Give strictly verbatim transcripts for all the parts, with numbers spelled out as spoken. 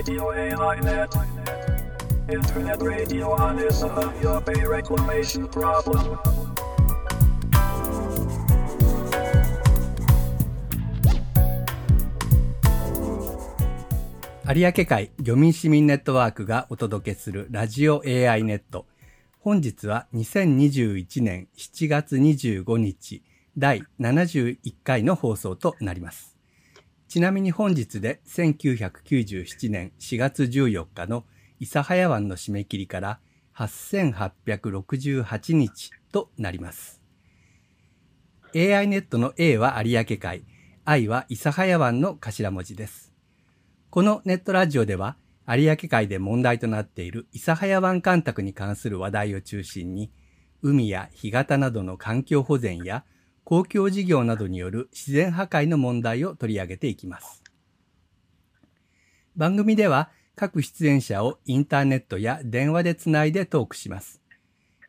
Radio A I Net. Internet radio on is a your pay reclamation problem. 有明海漁民市民ネットワークがお届けするラジオ エーアイ ネット。本日はにせんにじゅういちねんしちがつにじゅうごにちだいななじゅういっかいの放送となります。ちなみに本日でせんきゅうひゃくきゅうじゅうななねんしがつじゅうよっかの諫早湾の締め切りからはっせんはっぴゃくろくじゅうはちにちとなります。エーアイ ネットの A は有明海、I は諫早湾の頭文字です。このネットラジオでは、有明海で問題となっている諫早湾干拓に関する話題を中心に、海や干潟などの環境保全や公共事業などによる自然破壊の問題を取り上げていきます。番組では、各出演者をインターネットや電話でつないでトークします。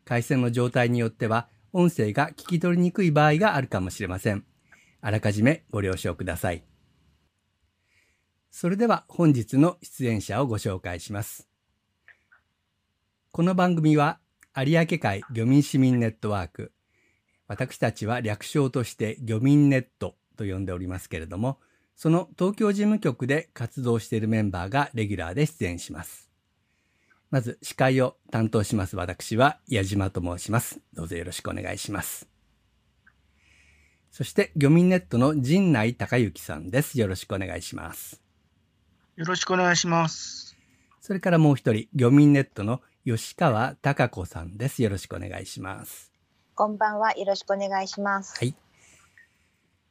回線の状態によっては音声が聞き取りにくい場合があるかもしれません。あらかじめご了承ください。それでは本日の出演者をご紹介します。この番組は有明海漁民市民ネットワーク、私たちは略称として漁民ネットと呼んでおりますけれども、その東京事務局で活動しているメンバーがレギュラーで出演します。まず司会を担当します私は矢島と申します。どうぞよろしくお願いします。そして漁民ネットの陣内隆之さんです。よろしくお願いします。よろしくお願いします。それからもう一人漁民ネットの吉川貴子さんです。よろしくお願いします。こんばんは。よろしくお願いします。はい。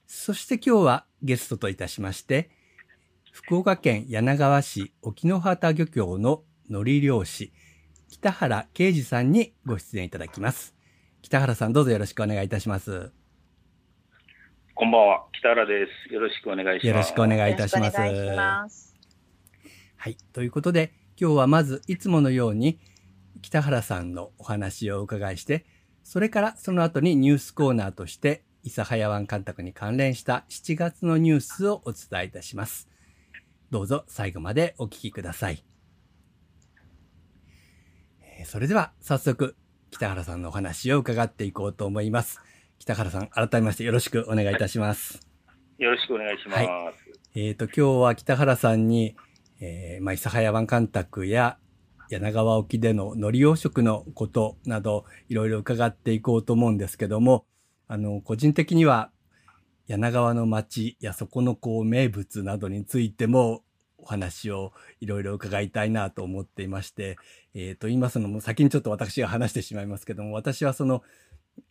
そして今日はゲストといたしまして、福岡県柳川市沖ノ畑漁協ののり漁師、北原啓二さんにご出演いただきます。北原さん、どうぞよろしくお願いいたします。こんばんは、北原です。よろしくお願いします。よろしくお願いいたします。よろしくお願いします。はい、ということで、今日はまずいつものように北原さんのお話をお伺いして、それからその後にニュースコーナーとして、諫早湾干拓に関連したしちがつのニュースをお伝えいたします。どうぞ最後までお聞きください。それでは早速北原さんのお話を伺っていこうと思います。北原さん、改めましてよろしくお願いいたします。はい、よろしくお願いします。はい、えっと今日は北原さんに、えー、まあ諫早湾干拓や柳川沖での海苔養殖のことなどいろいろ伺っていこうと思うんですけども。あの個人的には柳川の町やそこのこう名物などについてもお話をいろいろ伺いたいなと思っていまして、えー、と今その先にちょっと私が話してしまいますけども、私はその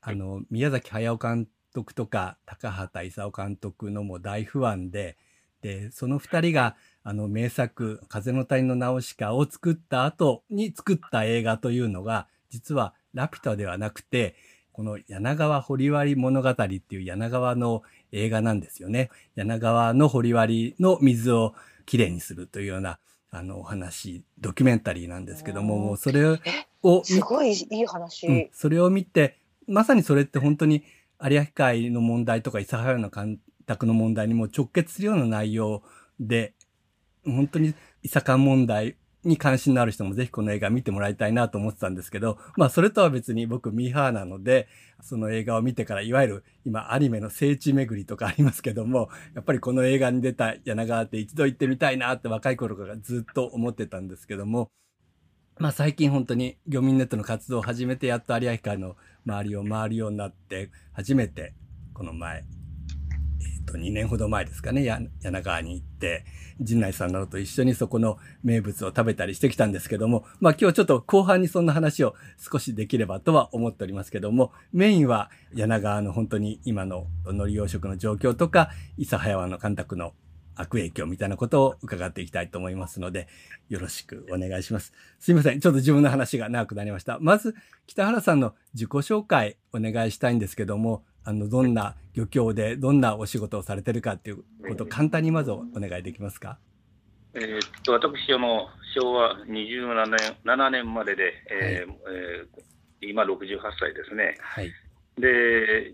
あの宮崎駿監督とか高畑勲監督のも大ファンで、でそのふたりがあの名作「風の谷のナウシカ」を作った後に作った映画というのが実は「ラピュタ」ではなくてこの柳川掘割物語っていう柳川の映画なんですよね。柳川の掘割の水をきれいにするというようなあのお話、ドキュメンタリーなんですけども、もうそれを、すごいいい話、うん。それを見て、まさにそれって本当に有明海の問題とか諫早湾の干拓の問題にも直結するような内容で、本当に伊佐間問題、に関心のある人もぜひこの映画見てもらいたいなと思ってたんですけど、まあそれとは別に僕ミーハーなので、その映画を見てからいわゆる今アニメの聖地巡りとかありますけども、やっぱりこの映画に出た柳川って一度行ってみたいなって若い頃からずっと思ってたんですけども、まあ最近本当に漁民ネットの活動を始めてやっと有明海の周りを回るようになって、初めてこの前、えっと、にねんほど前ですかね、柳川に行って、陣内さんなどと一緒にそこの名物を食べたりしてきたんですけども、まあ今日ちょっと後半にそんな話を少しできればとは思っておりますけども、メインは柳川の本当に今の海苔養殖の状況とか、諫早湾の干拓の悪影響みたいなことを伺っていきたいと思いますので、よろしくお願いします。すいません。ちょっと自分の話が長くなりました。まず、北原さんの自己紹介お願いしたいんですけども、あのどんな漁協でどんなお仕事をされてるかということを簡単にまずお願いできますか。えー、っと私はもうしょうわにじゅうななねんまでで、えーはいえー、今ろくじゅうはっさいですね。はい、で、え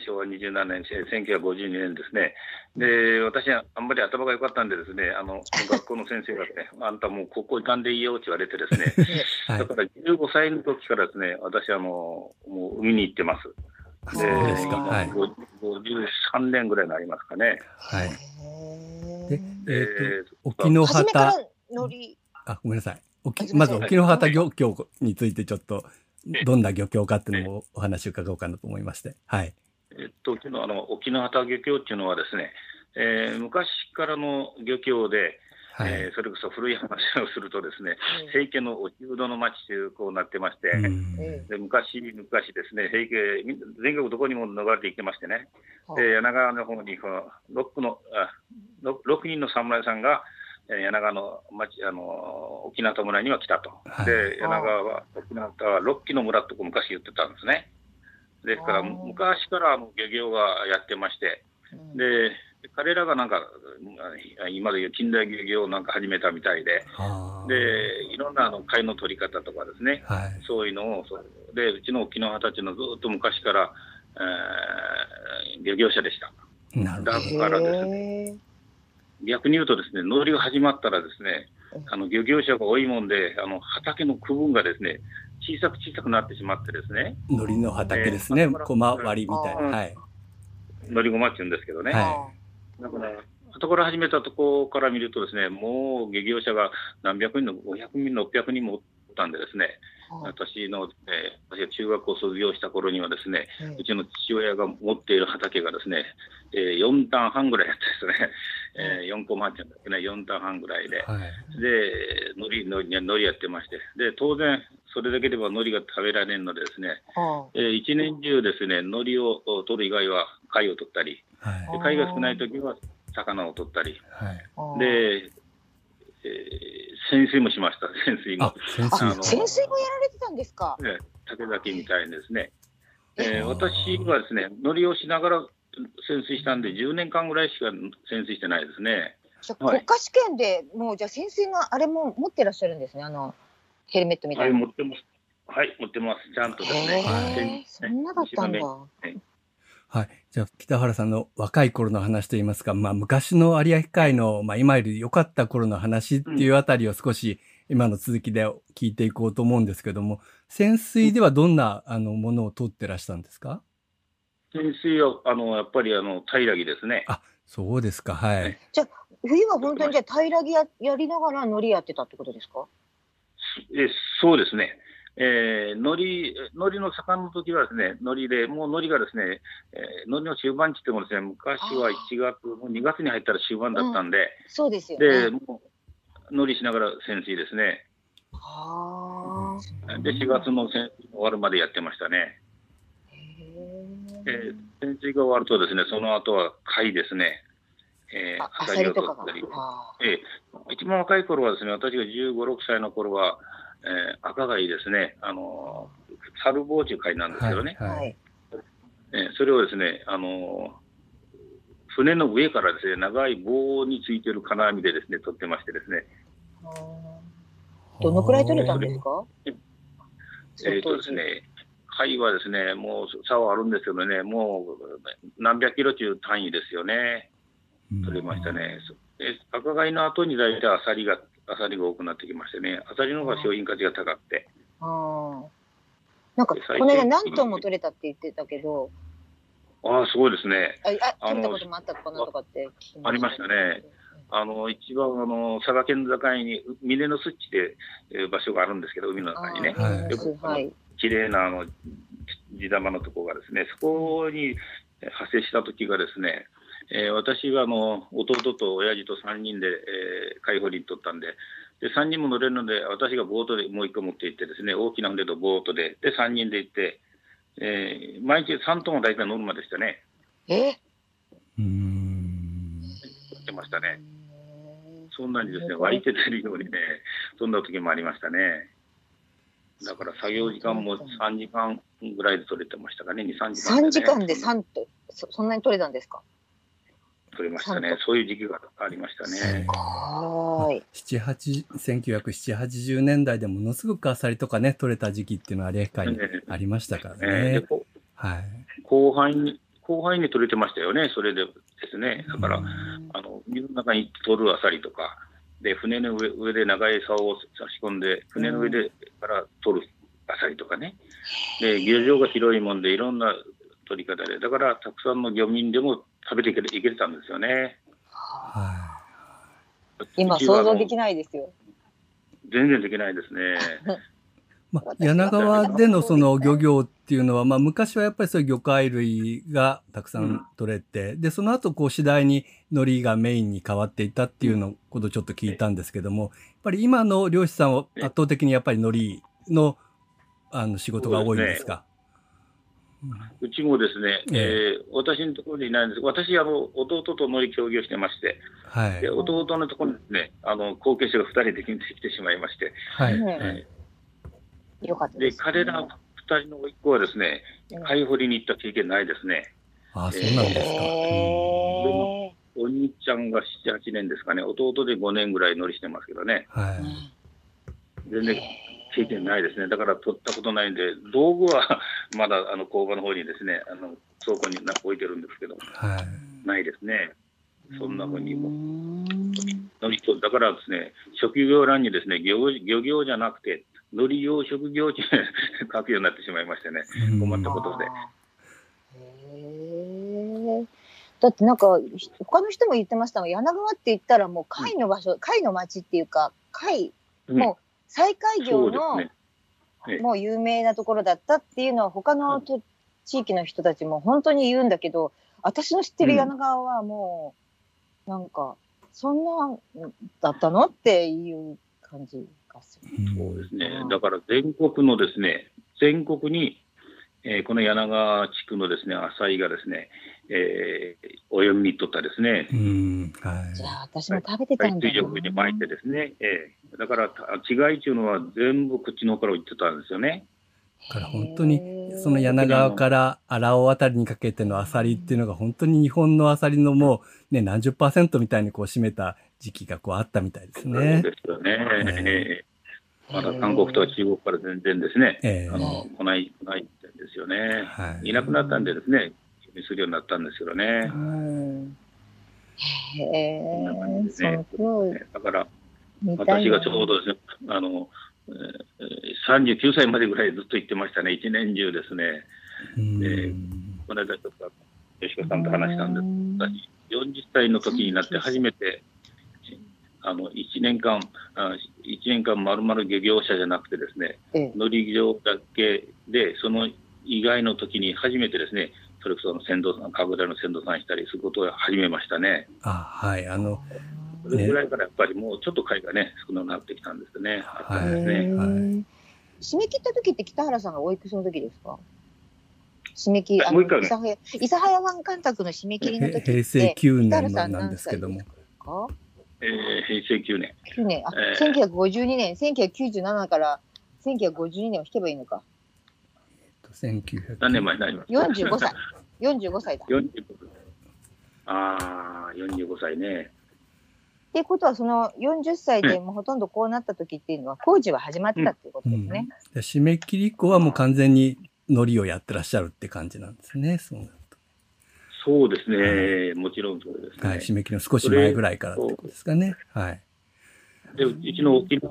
ー、昭和にじゅうななねん、せんきゅうひゃくごじゅうにねんですね。で、私はあんまり頭が良かったんでですね、あの、学校の先生がですね、あんたもう高校行かんでいいよって言われてですね、はい、だからじゅうごさいの時からですね、私はあの、もう海に行ってます。で、はい、ごじゅうさんねんぐらいになりますかね。はい。で、えー、沖ノ畑。あ、ごめんなさい。まず沖ノ畑漁協についてちょっと、どんな漁協かっていうのをお話を伺おうかなと思いまして、はい。えっと、昨日あの沖ノ畑漁協っていうのはですね、えー、昔からの漁協で、はい、えー、それこそ古い話をするとですね、平家の落人の町というこうなってまして、うん、で昔々ですね、平家全国どこにも逃れていってましてね、はあ、で柳川の方にこの 6, のあ 6, 6人の侍さんが柳川の町、あの沖縄村には来たと、はい、で柳川は沖縄はろっきの村と昔言ってたんですね。ですから昔から漁業がやってまして、うん、で彼らがなんか今でいう近代漁業をなんか始めたみたいで、でいろんなあの貝の取り方とかですね、はい、そういうのをでうちの沖縄たちのずっと昔から、えー、漁業者でした。なるほど。だからですね、逆に言うとですね、農業が始まったらですね、あの漁業者が多いもんで、あの畑の区分がですね、小さく小さくなってしまってですね。のりの畑ですね、小回りみたいな。はい。のりごまって言うんですけどね。はい。だから、そこから始めたところから見るとですね、もう漁業者が何百人の、ごひゃくにん、ろっぴゃくにんもおったんでですね、私の、えー、私が中学校を卒業した頃にはですね、うん、うちの父親が持っている畑がですね、えー、よんたんはんぐらいだったですね。えー、よんこもあっちゃうんですね、よんたんはんぐらいで、はい、でのりのりのりやってまして、で当然それだけではのりが食べられんのでですね、はあ、えー、一年中ですね、のりを取る以外は貝を取ったり、はい、で貝が少ないときは魚を取ったり、はい、で、えー、潜水もしました。潜水も、あ、潜水、あの、潜水もやられてたんですか。ね、竹崎みたいにですね、えー、私はですね、のりをしながら潜水したんでじゅうねんかんぐらいしか潜水してないですね。国家試験でもうじゃあ潜水のあれも持ってらっしゃるんですね、あのヘルメットみたいな。はい、持ってます。はい、持ってます。ちゃんとですね。そんなだったんだ。はい、じゃあ北原さんの若い頃の話といいますか、まあ昔の有明海のまあ今より良かった頃の話っていうあたりを少し今の続きで聞いていこうと思うんですけども、潜水ではどんなあのものを取ってらしたんですか。潜水はあのやっぱりあのタイラギですね。あ、そうですか。はい。じゃあ冬は本当にじゃあタイラギ や, やりながらノリやってたってことですか。え、そうですね、えー、ノリノリの盛んの時はですね、ノリでもうノリがですね、えー、ノリの終盤期ってもですね、昔はいちがつもうにがつに入ったら終盤だったんで、うん、そうですよね。でもうノリしながら潜水ですね。はあ。でしがつの終わるまでやってましたね。えー、潜水が終わるとですね、その後は貝ですね、えー、アサリを取ったり、えー、一番若い頃はですね、私がじゅうご、ろくさいの頃は、えー、赤貝ですね、あのー、サルボウチュウ貝なんですけどね、はいはい、えー、それをですね、あのー、船の上からですね、長い棒についてる金網でですね、取ってましてですね。どのくらい取れたんですか。えっとですね、貝はですね、もう差はあるんですけどね、もう何百キロ中単位ですよね、取れましたね。赤貝の後に大体アサリが、アサリが多くなってきましてね、アサリの方が商品価値が高くて。ああ。なんか、この間何トンも取れたって言ってたけど。ああ、そうですね。あ、取れたこともあったかなとかって聞きました。ありましたね。あの一番あの佐賀県境に峰のすっちで、えー、場所があるんですけど、海の中にね、綺麗なあの地玉のところがですね、そこに発生した時がですね、えー、私はあの弟と親父とさんにんで、えー、海保林取ったんで、でさんにんも乗れるので、私がボートでもういっこ持って行ってですね、大きな船とボートで、でさんにんで行って、えー、毎日さんトンを大体乗るまでしたね。えうーん。やってましたね。そんなにですね、湧いててるようにね、そんな時もありましたね。だから作業時間もさんじかんぐらいで取れてましたかね、に、さんじかんで、ね。さんじかんでさんと、そ、そんなに取れたんですか。取れましたね。そういう時期がありましたね。せんきゅうひゃくはちじゅうねんだいでものすごくアサリとかね、取れた時期っていうのは、例外にありましたからね。ね、はい。後半に、広範囲に取れてましたよね。それでですね、だからあの水の中に取るアサリとかで、船の 上, 上で長い竿を差し込んで船の上でから取るアサリとかね、で漁場が広いもんでいろんな取り方で、だからたくさんの漁民でも食べていけ て, いけてたんですよね。はあ、今想像できないですよ。全然できないですね。まあ、柳川でのその漁業っていうのは、まあ、昔はやっぱりそういう魚介類がたくさん取れて、うん、でその後こう次第に海苔がメインに変わっていたっていうのをことをちょっと聞いたんですけども、やっぱり今の漁師さんは圧倒的にやっぱり海苔 の, あの仕事が多いんですか。うちもですね、えーえー、私のところにいないんです。私はもう弟と海苔協業してまして、はい、で弟のところにですね、あの後継者がふたりできてしまいまして、はいえー、よかったです、ね、で彼らふたりのいっこはですね、貝掘りに行った経験ないですね。あ、そうなんですか。えー、お兄ちゃんがなな、はちねんですかね、弟でごねんぐらい海苔してますけどね、はい、全然経験ないですね。だから取ったことないんで、道具はまだあの工場の方にですね、あの倉庫に置いてるんですけど、はい、ないですね。そんな風にもうだからですね、職業欄にですね、漁、漁業じゃなくて海苔養殖業地書くようになってしまいましてね、困ったことで。へえ。だってなんか他の人も言ってましたもん。柳川って言ったらもう貝の場所、うん、貝の町っていうか、貝もう、うん再開業のもう有名なところだったっていうのは他のと地域の人たちも本当に言うんだけど、私の知ってる柳川はもうなんかそんなだったのっていう感じがする。そうですね。だから全国のですね、全国に、えー、この柳川地区のですね浅井がですね、えー、お読み取ったですね。うん、はい、じゃあ私も食べてたんだよな。海水浴に巻いてですね、えー、だから稚貝というのは全部口の方から行ってたんですよね。だから本当にその柳川から荒尾あたりにかけてのアサリっていうのが本当に日本のアサリのもうね何十パーセントみたいにこう占めた時期がこうあったみたいですね。そうですよね。まだ韓国とか中国から全然ですね、えー、あの来ない来ないんですよね、はい、いなくなったんでですね、気にするようになったんですけどね。はい、へぇ、ね、だから私がちょうどですね、あのさんじゅうきゅうさいまでぐらいずっと行ってましたね、一年中ですね。でこの間ちょっと吉川さんと話したんです。私よんじゅっさいの時になって初めてあのいちねんかん、いちねんかん丸々漁業者じゃなくてですね、海苔業だけで、その以外の時に初めてですね、それこその船頭さん、川下りの船頭さんしたりすることを始めましたね。あ、はい、あの、それぐらいからやっぱりもうちょっと貝がね、少なくなってきたんですね。はい、はい。締め切った時って北原さんがおいくつの時ですか？締め切り、あの、諫早湾干拓の締め切りの時って平成きゅうねんなんですけども。えー、平成きゅうねん。きゅうねん、あ、えー、せんきゅうひゃくごじゅうにねん、せんきゅうひゃくきゅうじゅうななからせんきゅうひゃくごじゅうにねんを引けばいいのか。せんきゅうひゃく何年前になりますか。よんじゅうごさい。よんじゅうごさいだ。ああ、よんじゅうごさいね。っていうことは、そのよんじゅっさいでもうほとんどこうなった時っていうのは、工事は始まってたっていうことですね。うんうん、で締め切り以降はもう完全に海苔をやってらっしゃるって感じなんですね。そうそうですね、うん、もちろんそうですね、はい、締め切りの少し前ぐらいからってことですかね。はい、でうちの沖縄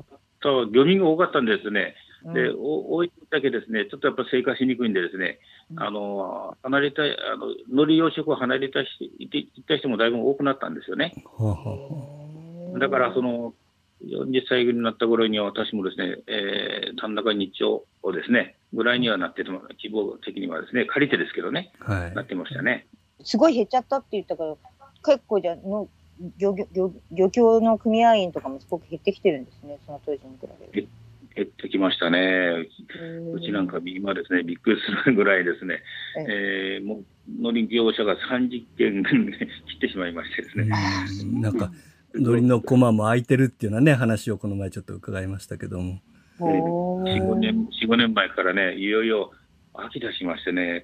は漁民が多かったんですね、うん、で多いだけですね、ちょっとやっぱり生活しにくいんでですね、あの離れたあの海苔養殖を離れた人行った人もだいぶ多くなったんですよね。うん、だからそのよんじゅっさいになった頃には私もですね、えー、短中日曜をですねぐらいにはなってても、希望的にはですね借りてですけどね、はい、なってましたね。すごい減っちゃったって言ったから、結構じゃの 漁, 漁, 漁協の組合員とかもすごく減ってきてるんですね、その当時に比べる。減ってきましたね。うちなんか今ですね、びっくりするぐらいですね、えーえー、もう海苔業者がさんじゅっけん切ってしまいましてですね。んなんか海苔のコマも空いてるっていうようなね話をこの前ちょっと伺いましたけども、えー、よん、ごねんまえからね、いよいよ秋出しましてね、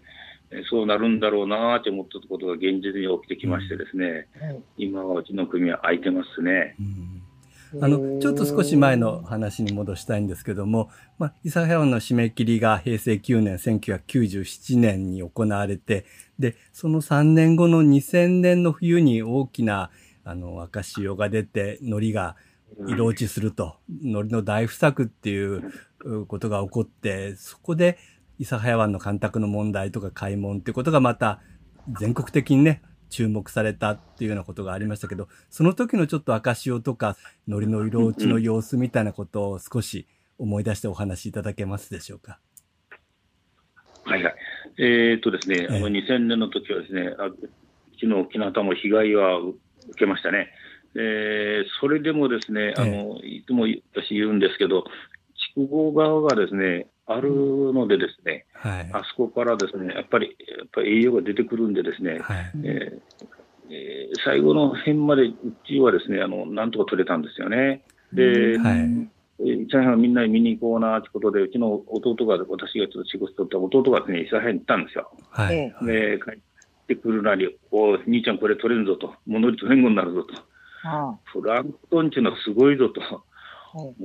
そうなるんだろうなーって思ったことが現実に起きてきましてですね、うん、今はうちの組は空いてますね。うん、あのちょっと少し前の話に戻したいんですけども、まあ、諫早湾の締め切りが平成きゅうねん、せんきゅうひゃくきゅうじゅうななねんに行われて、で、そのさんねんごのにせんねんの冬に大きなあの赤潮が出て、海苔が色落ちすると、海苔の大不作っていうことが起こって、そこで諫早湾の干拓の問題とか開門っていうことがまた全国的にね、注目されたっていうようなことがありましたけど、その時のちょっと赤潮とか海苔の色落ちの様子みたいなことを少し思い出してお話しいただけますでしょうか。はいはい。えー、っとですね、あのにせんねんの時はですね、あ、木の木の旗も被害は受けましたね。えー、それでもですね、あの、いつも私言うんですけど、筑後川がですね、あるのでですね、はい、あそこからですね、やっぱり、やっぱり栄養が出てくるんでですね、はい、えーえー、最後の辺までうちはですね、あの、なんとか取れたんですよね。で、はい、諫早みんなに見に行こうなということで、うちの弟が、私がちょっと仕事取った弟がですね、諫早に行ったんですよ。はい。で、帰ってくるなり、おう、兄ちゃんこれ取れんぞと、もうのり取れんごになるぞと。ああ、プランクトンっていうのはすごいぞと。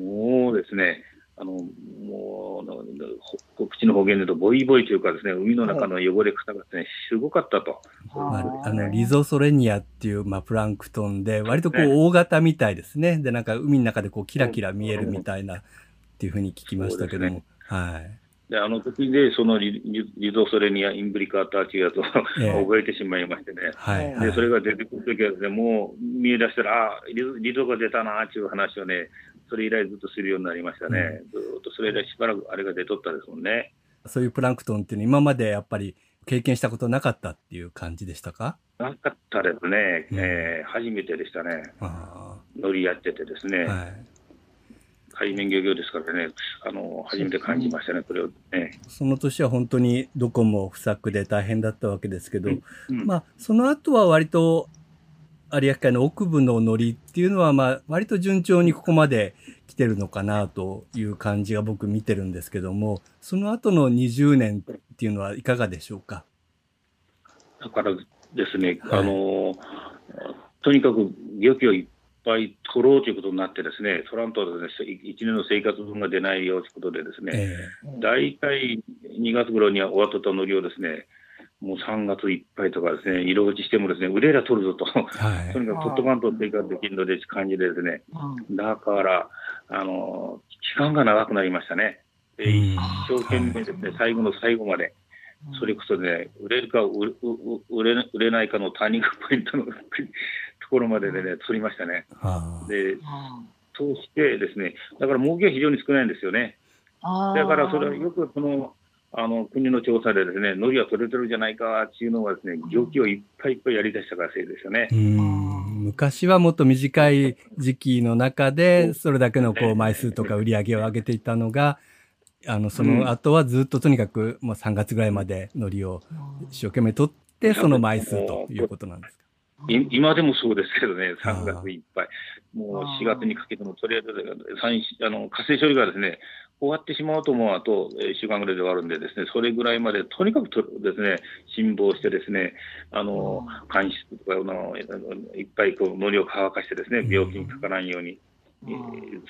もうですね、あの、もう、口の方言でと、ボイボイというかですね、海の中の汚れ方がですね、すごかったと。まあ、あの、リゾソレニアっていう、まあ、プランクトンで、割とこう、大型みたいですね。で、なんか、海の中でこう、キラキラ見えるみたいな、っていうふうに聞きましたけども。ね、はい。で、あの時で、そのリ、リゾソレニア、インブリカーターっていうやつを覚えてしまいましてね。はい。で、それが出てくる時はですね、もう、見え出したら、あ、リゾ、リゾが出たな、っていう話をね、それ以来ずっとするようになりましたね。うん、ずっとそれ以来しばらくあれが出とったですもんね。そういうプランクトンっていうのは今までやっぱり経験したことなかったっていう感じでしたか？なかったですね。うん、えー、初めてでしたね。あ、ノリやっててですね、はい、海面漁業ですからね、あの初めて感じましたね、これをね。その年は本当にどこも不作で大変だったわけですけど、うんうん、まあその後は割と有明海の奥部のノリっていうのは、まあ、割と順調にここまで来てるのかなという感じが僕見てるんですけども、その後のにじゅうねんっていうのはいかがでしょうか？だからですね、はい、あの、とにかく漁業いっぱい取ろうということになってですね、取らんといちねんの生活分が出ないよということでですね、えー、大体にがつ頃には終わっとったノリをですね、もうさんがついっぱいとかですね、色落ちしてもですね、売れりゃ取るぞと、はい、とにかく取っとかんと生活できるので感じでですね、だから、あの、期間が長くなりましたね。で、一生懸命ですね、最後の最後まで、それこそね、売れるか売れ、売れないかのターニングポイントのところまででね、取りましたね。で、そうしてですね、だから儲けは非常に少ないんですよね。だからそれはよくこの、あの、国の調査でですね、ノリは取れてるじゃないかっていうのはですね、漁期をいっぱいいっぱいやり出したからせいですよね。うん、昔はもっと短い時期の中で、それだけのこう枚数とか売り上げを上げていたのが、あの、その後はずっととにかく、まあ、さんがつぐらいまでノリを一生懸命取って、その枚数ということなんですか。い今でもそうですけどね、さんがついっぱい。もうしがつにかけても、とりあえず、あの、活性処理がですね、終わってしまうともうあといっしゅうかんぐらいで終わるんでですね、それぐらいまでとにかくとですね、辛抱してですね、あの、乾湿とかの、いっぱいこう、のりを乾かしてですね、病気にかからんように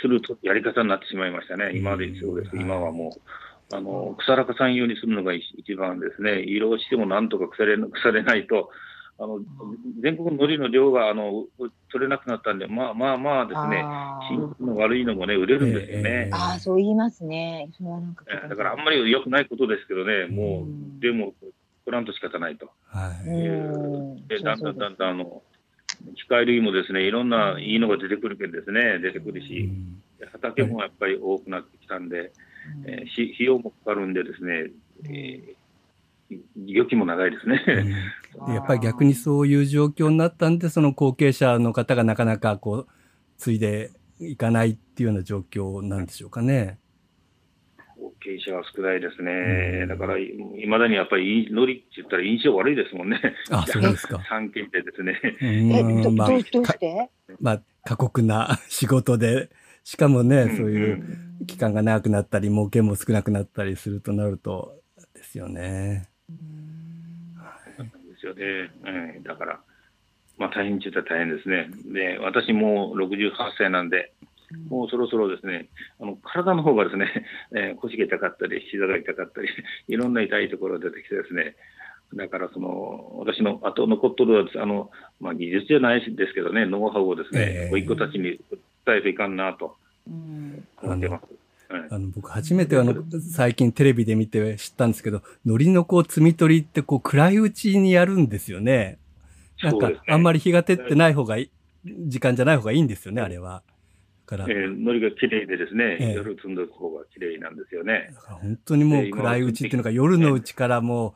するとやり方になってしまいましたね。今までそうです。今はもう。あの、腐らかさんようにするのが一番ですね、色をしてもなんとか腐れ、腐れないと、あの、全国の海苔の量が、あの、取れなくなったんで、まあまあまあですね、品質の悪いのもね、売れるんですよね。えー、ああ、そう言いますね。それはなんかだからあんまり良くないことですけどね、もう、でも、取らんと仕方ないと。はい。で、だんだんだんだん、あの、機械類もですね、いろんないいのが出てくるけんですね、出てくるし、畑もやっぱり多くなってきたんで、えー、し費用もかかるんでですね、えー漁期も長いですね。うん、やっぱり逆にそういう状況になったんで、その後継者の方がなかなかこう、継いでいかないっていうような状況なんでしょうかね。後継者は少ないですね。うん、だから、いまだにやっぱり、ノリって言ったら印象悪いですもんね。あ、そうですか。さんけんでですね。え、まあ、どうして？まあ、過酷な仕事で、しかもね、そういう期間が長くなったり、儲けも少なくなったりするとなると、ですよね。ですよね。だから、まあ、大変っちゃったら大変ですね。で、私もうろくじゅうはっさいなんで、もうそろそろですね、あの体の方がですね、えー、腰が痛かったり、膝が痛かったり、いろんな痛いところが出てきてですね、だからその私のあと残っとるあの、まあ、技術じゃないですけどね、ノウハウをですね、甥っ子たちに伝えていかんなと思ってます。あの僕初めてあの最近テレビで見て知ったんですけど、ノリのこう摘み取りってこう暗いうちにやるんですよね。なんかあんまり日が照ってない方がいい、時間じゃない方がいいんですよね、あれは。だから、えー、ノリが綺麗でですね、えー、夜摘んでおく方が綺麗なんですよね。だから本当にもう暗いうちっていうのが夜のうちからも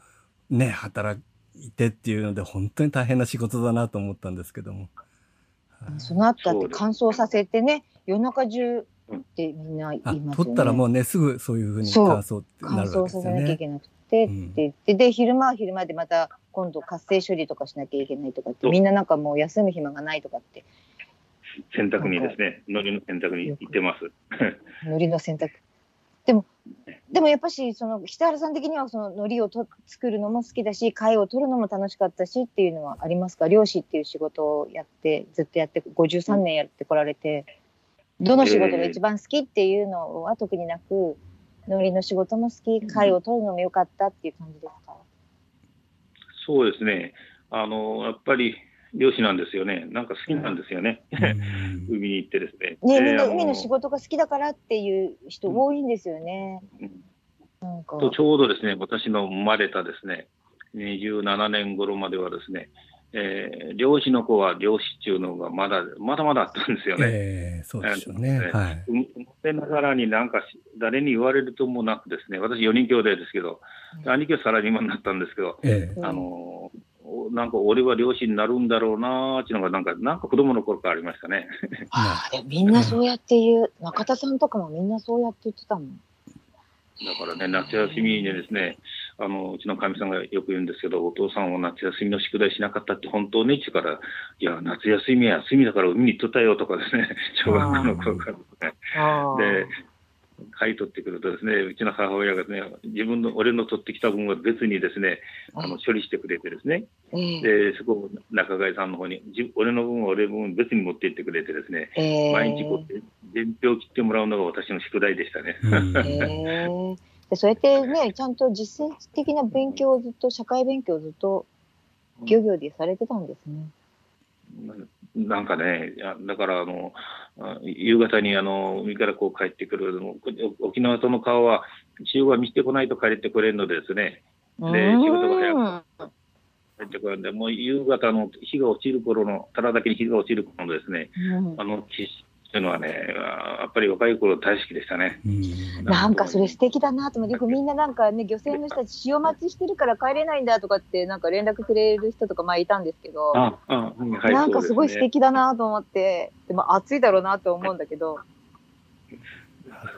うね、働いてっていうので本当に大変な仕事だなと思ったんですけども。その後だって乾燥させてね、夜中中ってみんな言いますよね。あ、取ったらもうね、すぐそういう風に乾燥ってなるわけですよね。乾燥させなきゃいけなくて、うん、で, で, で昼間は昼間でまた今度活性処理とかしなきゃいけないとかって、みんななんかもう休む暇がないとかって。洗濯にですね、海苔の洗濯に行ってます。海苔の洗濯。でもでもやっぱしその北原さん的にはその海苔をと作るのも好きだし、貝を取るのも楽しかったしっていうのはありますか？漁師っていう仕事をやってずっとやってごじゅうさんねんやってこられて、どの仕事が一番好きっていうのは特になく、海苔の仕事も好き、貝を取るのも良かったっていう感じですか？そうですね。あのやっぱり漁師なんですよね。なんか好きなんですよね。うん、海に行ってですね。ね、みんな海の仕事が好きだからっていう人多いんですよね。うん、なんかとちょうどですね、私の生まれたですね、にじゅうななねん頃まではですね、えー、漁師の子は漁師っていうのがまだまだまだあったんですよね。えー、そうですよね。はい。生まれながらになんか誰に言われるともなくですね、私よにん兄弟ですけど、うん、兄貴はサラリーマンになったんですけど、えー、あのー。なんか俺は漁師になるんだろうなーっていうのがなんか、なんか子供の頃からありましたね。ああ、みんなそうやって言う。中田さんとかもみんなそうやって言ってたもん。だからね、夏休みにですね、あのうちのかみさんがよく言うんですけど、お父さんは夏休みの宿題しなかったって本当ねって言うから、いや、夏休みは休みだから海に行っとったよとかですね、小学校の頃からね。貝取ってくるとですね、うちの母親がですね、自分の俺の取ってきた分は別にですね、あの処理してくれてですね、えー、でそこを仲買さんの方に俺の分は俺の分別に持って行ってくれてですね、えー、毎日こう伝票切ってもらうのが私の宿題でしたね。えー、でそうやってね、ちゃんと実践的な勉強をずっと、社会勉強をずっと漁業でされてたんですね。うんなんかね、だからあの夕方にあの海からこう帰ってくる沖縄との川は潮が満ちてこないと帰ってこれるのでですね、で仕事が早く帰ってこれるんで、もう夕方の日が落ちる頃の、ただだけに日が落ちる頃のですね、うん、あの景色というのはね、やっぱり若い頃大好きでしたね。うん、なんかそれ素敵だなと思って、よくみんななんかね、漁船の人たち潮待ちしてるから帰れないんだとかってなんか連絡くれる人とか前いたんですけど、ああ、うん、はい、なんかすごい素敵だなと思って、でも暑いだろうなと思うんだけど、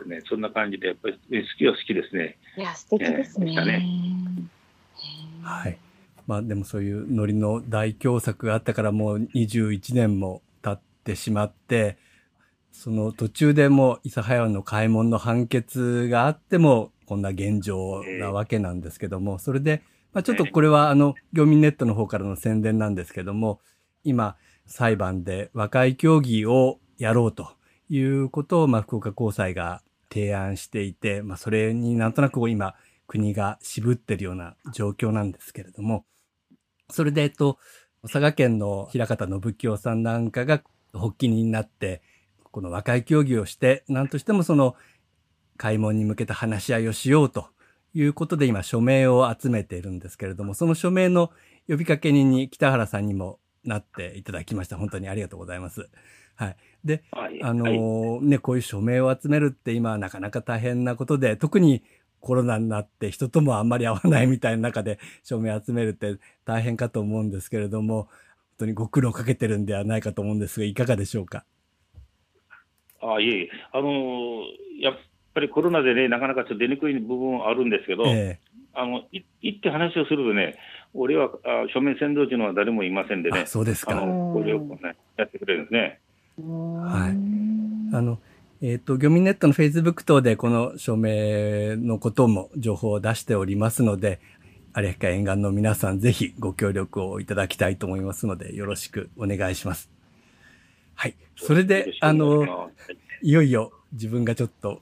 ね、そんな感じでやっぱり好きは好きですね。いや素敵ですね。えー、ね、はい。まあでもそういう海苔の大凶作があったからもうにじゅういちねんも経ってしまって。その途中でもう諫早湾の開門の判決があってもこんな現状なわけなんですけども、それで、まあ、ちょっとこれはあの漁民ネットの方からの宣伝なんですけども、今裁判で和解協議をやろうということをまあ福岡高裁が提案していて、まあ、それになんとなく今国が渋ってるような状況なんですけれども、それでえっと佐賀県の平方信清さんなんかが発起人になってこの和解協議をして、何としてもその開門に向けた話し合いをしようということで今署名を集めているんですけれども、その署名の呼びかけ人に北原さんにもなっていただきました。本当にありがとうございます。はい。で、はい、あのーはい、ね、こういう署名を集めるって今なかなか大変なことで、特にコロナになって人ともあんまり会わないみたいな中で署名集めるって大変かと思うんですけれども、本当にご苦労かけてるんではないかと思うんですが、いかがでしょうか？ああ、いえいえ、あのー、やっぱりコロナでね、なかなかちょっと出にくい部分はあるんですけど、えー、あのい行って話をするとね、俺はあ署名先導というのは誰もいませんでね、そうですか、あのこれを、ね、やってくれるんですね。はい、あのえっと漁民ネットのフェイスブック等でこの署名のことも情報を出しておりますので、有明海沿岸の皆さんぜひご協力をいただきたいと思いますのでよろしくお願いします。はい。それで、あの、いよいよ自分がちょっと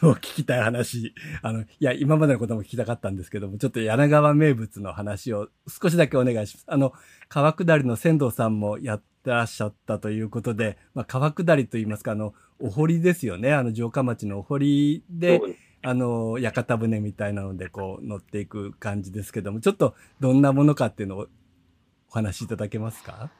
今日聞きたい話、あの、いや、今までのことも聞きたかったんですけども、ちょっと柳川名物の話を少しだけお願いします。あの、川下りの仙道さんもやってらっしゃったということで、まあ、川下りといいますか、あの、お堀ですよね。あの、城下町のお堀で、あの、屋形船みたいなので、こう、乗っていく感じですけども、ちょっとどんなものかっていうのをお話しいただけますか？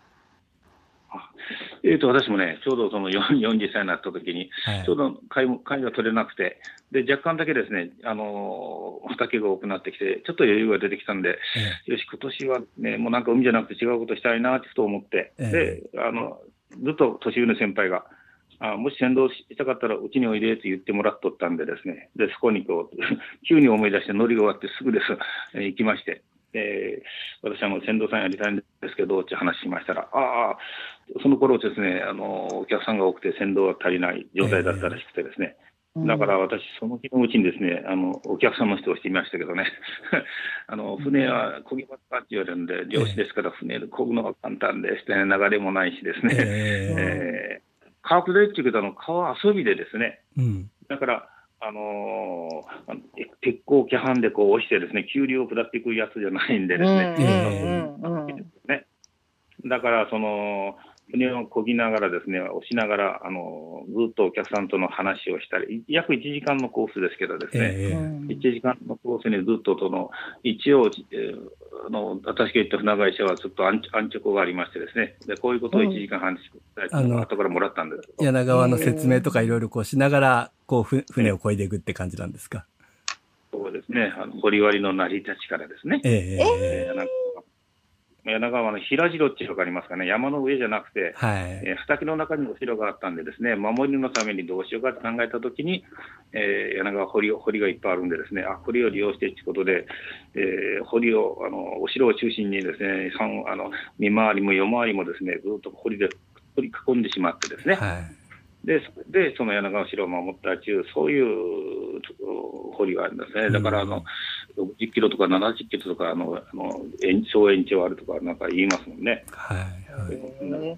えーと、私もね、ちょうどそのよんじゅっさいになった時に、はい、ちょうど貝も貝が取れなくて、で、若干だけですね、あのー、畑が多くなってきて、ちょっと余裕が出てきたんで、えー、よし、今年はね、もうなんか海じゃなくて違うことしたいなってふと思って、えー、で、あの、ずっと年上の先輩が、あもし先導したかったらうちにおいでって言ってもらっとったんでですね、で、そこにこう、急に思い出して、乗りが終わってすぐです、えー、行きまして。えー、私はもう船頭さんやりたいんですけどって話しましたら、ああ、その頃ですね、あのお客さんが多くて船頭が足りない状態だったらしくてですね、えー、だから私その日のうちにですね、あのお客さんの人をしてみましたけどねあの船は漕ぎますかって言われるんで、漁師ですから船で漕ぐのは簡単でして、ね、流れもないしですね、えーえー、川下りっていうけど川遊びでですね、うん、だからあのー、鉄鋼規範でこう押してですね、急流を下っていくやつじゃないんでですね。うんうん、だから、その、船を漕ぎながらですね、押しながら、あのー、ずっとお客さんとの話をしたり、約いちじかんのコースですけどですね、えー、いちじかんのコースにずっとその、一応、えー、の私が言った船会社はちょっと安直がありましてですね、でこういうことをいちじかん話したり、うん、後からもらったんですけど。柳川の説明とかいろいろこうしながら、こうふ船を漕いでいくって感じなんですか？そうですね、あの堀割の成り立ちからですね、えーえー、柳川の平城って分かりますかね、山の上じゃなくて、はい、えー、畑の中にお城があったんでですね、守りのためにどうしようかと考えたときに、えー、柳川堀、堀がいっぱいあるんでですね、あ、堀を利用してということで、えー、堀をあのお城を中心にですね、あの見回りも夜回りもですね、ずっと堀で取り囲んでしまってですね、はい、で、で、その柳川城を守った中、そういう堀があるんですね。だから、あの、ろくじゅっキロとかななじゅっキロとか、あの、あの延長延長あるとか、なんか言いますもんね。はい、は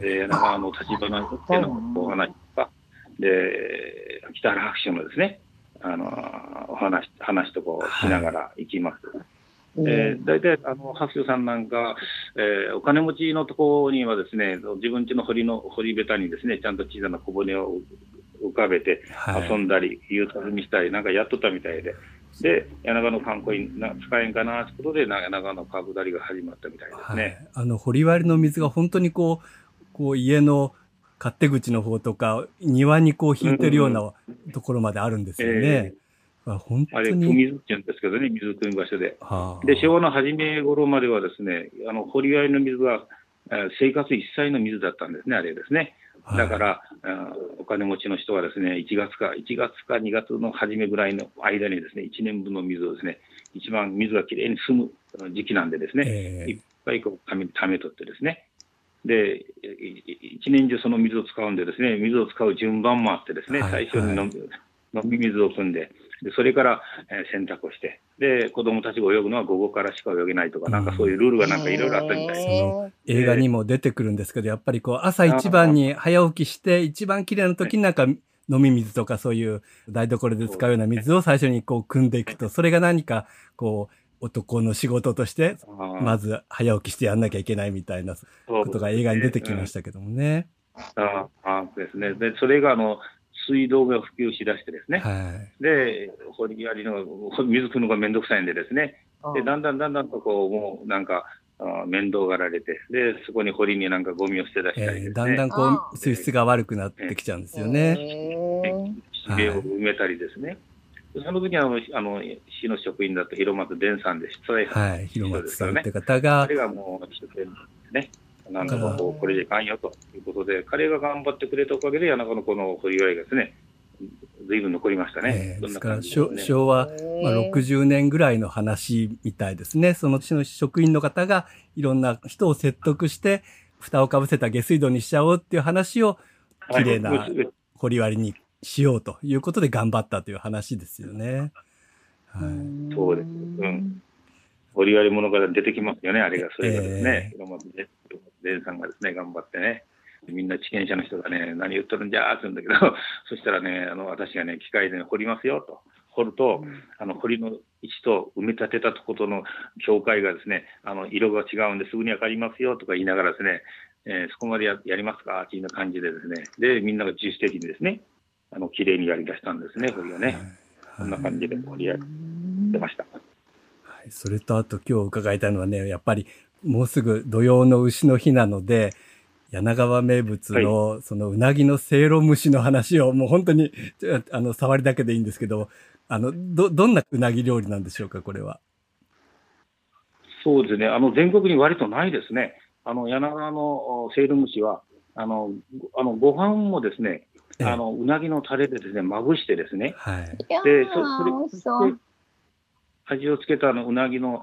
い。で、柳川の立花っていうのお話とか、で、北原白書のですね、あの、お話、話とこうしながら行きます。はい、えー、大体あの白書さんなんか、えー、お金持ちのところにはですね、自分家の堀の堀べたにですね、ちゃんと小さな小骨を浮かべて遊んだり、夕食みしたりなんかやっとったみたいで、で柳川の観光に使えんかなということで柳川の川下りが始まったみたいですね。はい、あの堀割の水が本当にこう、こう家の勝手口の方とか庭にこう引いてるようなところまであるんですよね。うんうん、えー本当にあれ、汲み水って言うんですけどね、水汲み場所で。はあ、で、昭和の初め頃まではですね、あの、堀割の水は、生活一切の水だったんですね、あれですね。だから、はい、お金持ちの人はですね、いちがつか、いちがつかにがつの初めぐらいの間にですね、いちねんぶんの水をですね、一番水がきれいに澄む時期なんでですね、えー、いっぱいこう、ため、ためとってですね。で、一年中その水を使うんでですね、水を使う順番もあってですね、最初に飲む。はいはい、飲み水を汲んで、でそれから、えー、洗濯をして、で、子供たちが泳ぐのは午後からしか泳げないとか、うん、なんかそういうルールがなんかいろいろあったみたいです。その映画にも出てくるんですけど、やっぱりこう、朝一番に早起きして、一番綺麗な時になんか飲み水とかそういう台所で使うような水を最初にこう、汲んでいくと、それが何かこう、男の仕事として、まず早起きしてやんなきゃいけないみたいなことが映画に出てきましたけどもね。ああ、ですね。で、それがあの、水道が普及しだしてですね、はい、で堀割の水汲むのがめんどくさいんでですね、でだんだんだんだんとこうもうなんか面倒がられて、でそこに堀になんかゴミを捨て出したりですね、えー、だんだんこう水質が悪くなってきちゃうんですよね。ひげを埋めたりですね、はい、その時はあの市の職員だった広松伝さんで失礼、はい、広松さんという方が彼がもう一生懸命ね、なんかこうこれじゃいかんよということで、彼が頑張ってくれたおかげで、柳川のこの堀割がですね、ずいぶん残りましたね。ですから、昭和、まあ、ろくじゅうねんぐらいの話みたいですね。その職員の方がいろんな人を説得して、蓋をかぶせた下水道にしちゃおうっていう話を、綺麗な堀割にしようということで頑張ったという話ですよね。はい、そうです。うん。堀割物から出てきますよね、あれが。それがですね、広松伝さんがですね、頑張ってね、みんな地権者の人がね、何言っとるんじゃーって言うんだけど、そしたらね、あの私がね、機械で掘りますよと。掘ると、うん、あの堀の位置と埋め立てたところの境界がですね、あの色が違うんですぐに分かりますよとか言いながらですね、えー、そこまで や, やりますかっていう感じでですね、でみんなが自主的にですね、あの綺麗にやりだしたんですね、堀をね、こんな感じで盛り上げてました。はい、それとあと今日伺いたいのはね、やっぱりもうすぐ土用の丑の日なので、柳川名物のそのうなぎのせいろ蒸しの話をもう本当にあの触りだけでいいんですけど、あの ど, どんなうなぎ料理なんでしょうか、これは。そうですね、あの全国に割とないですね。あの柳川のせいろ蒸しはあのあのご飯もですね、あのうなぎのタレでですねまぶしてですね、はい、でそそれ味をつけたあのうなぎの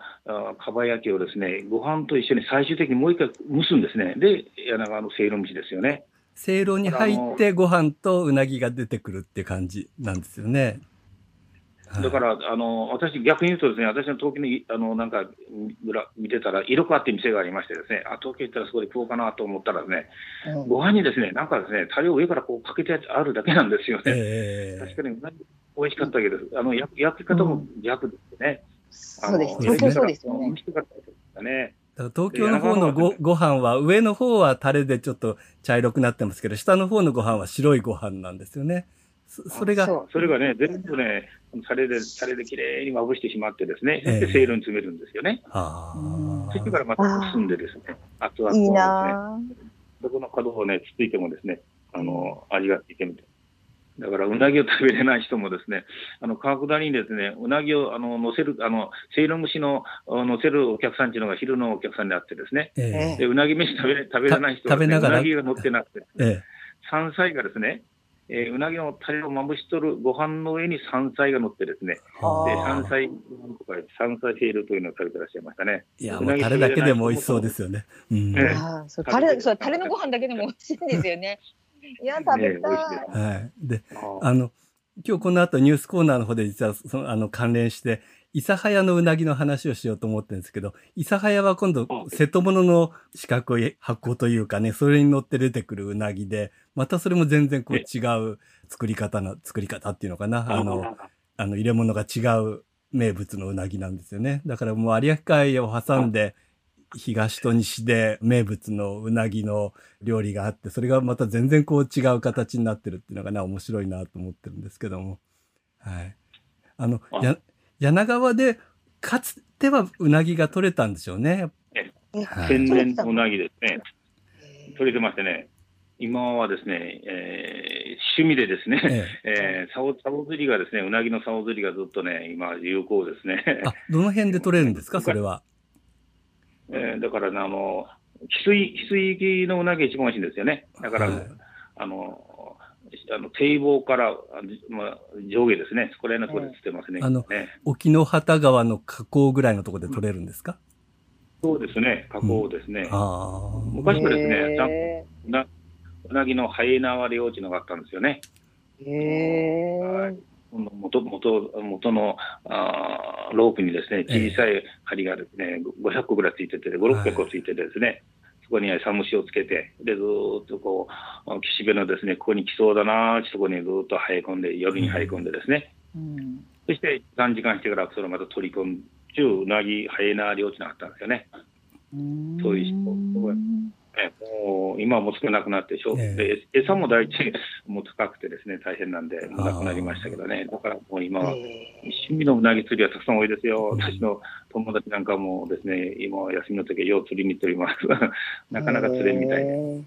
かば焼きをですね、ご飯と一緒に最終的にもう一回蒸すんですね。で、柳川のせいろ蒸しですよね。せいろに入ってご飯とうなぎが出てくるっていう感じなんですよね。だからあの私逆に言うとですね、私の東京にあのなんか見てたら色川って店がありましてですね、あ東京行ったらそこで食おうかなと思ったらですね、うん、ご飯にですねなんかですねタレを上からこうかけてあるだけなんですよね。えー、確かに美味しかったけど、あの焼き方も逆ですね。うん、そうです。東京そうですよね。美味しかったですね。だから東京の方のごご飯は上の方はタレでちょっと茶色くなってますけど、下の方のご飯は白いご飯なんですよね。そ, それがそれがね全部ねタレでタレで綺麗にまぶしてしまってですね、えー、せいろに詰めるんですよね。ああ。そしてからまた包んでですね、熱々をですね、そこの角をねつついてもですね、あの味がついてみて。だからうなぎを食べれない人もですね、あの川下りにですねうなぎをあの乗せるあのせいろ蒸しの乗せるお客さんっていうのが昼のお客さんであってですね、えー、でうなぎ飯食べ食べれない人は、ね、うなぎが乗ってなくて、えー、山菜がですね。えー、うなぎのタレをまぶしとるご飯の上に山菜が乗ってですね、で山菜とか山菜せいろというのを食べてらっしゃいましたね。いや、もうタレだけでも美味しそうですよね。うん、ねあそうタレ、そうタレのご飯だけでも美味しいんですよね。いや、食べたい。ね、はい。で、あの今日この後ニュースコーナーの方で実はそのあの関連して諫早のうなぎの話をしようと思ってるんですけど、諫早は今度瀬戸物の四角い箱というかね、それに乗って出てくるうなぎで、またそれも全然こう違う作り方の、作り方っていうのかな、あの、あの入れ物が違う名物のうなぎなんですよね。だからもう有明海を挟んで、東と西で名物のうなぎの料理があって、それがまた全然こう違う形になってるっていうのがね、面白いなと思ってるんですけども。はい。あの、や柳川でかつてはうなぎが取れたんでしょうね。天然のうなぎですね。取れてましてね。今はですね、えー、趣味でですね、えええー、サオ、サオ釣りがですね、うなぎのサオ釣りがずっとね、今有効ですね。あ、どの辺で取れるんですか、それは。えー、だからね、あの、翡翠、翡翠のうなぎ一番美味しいんですよね。だから、はい、あの、あの堤防から、まあ、上下ですね、そこら辺のところで釣ってますね。あの、ね、沖ノ畑川の河口ぐらいのところで取れるんですか？そうですね、河口ですね。うん、あ昔はですね、ちゃんとうな、うなぎのハイエナ割り用地のがあったんですよね。へー。元、元、元のあーロープにですね、小さい針がですね、ごひゃっこぐらいついてて、ごひゃくろっぴゃっこついててですね。はい、そこにサムシをつけて、で、ずーっとこう、岸辺のですね、ここに来そうだなーってとこにずーっと生え込んで、夜に生え込んでですね。うん、そして、さんじかんしてから、それをまた取り込む、中、うなぎ、ハエナ領地があったんですよね。うん、そういう人、ね、もう、今はもう少なくなってしょ、ね、で餌も大体、もう高くてですね、大変なんで、もうなくなりましたけどね。だからもう今は、趣味のうなぎ釣りはたくさん多いですよ。私の友達なんかもですね、今は休みの時はよう釣りに行っております。なかなか釣れんみたいで。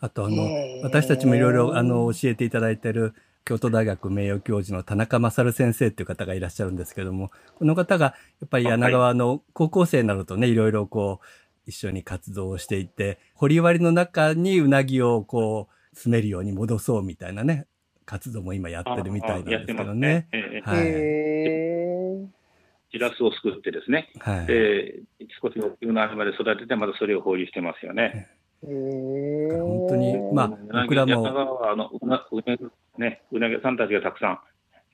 あとあの、私たちもいろいろあの、教えていただいてる、京都大学名誉教授の田中勝先生っていう方がいらっしゃるんですけども、この方が、やっぱり柳川の高校生などとね、いろいろこう、一緒に活動をしていて、堀割の中にうなぎをこう、詰めるように戻そうみたいなね、活動も今やってるみたいなんですけどね。シラスをすくってですね、はい、で少し大きくなるまで育てて、またそれを放流してますよね。へー。だから本当に、まあ、僕らも。あのうなぎさんたちがたくさん、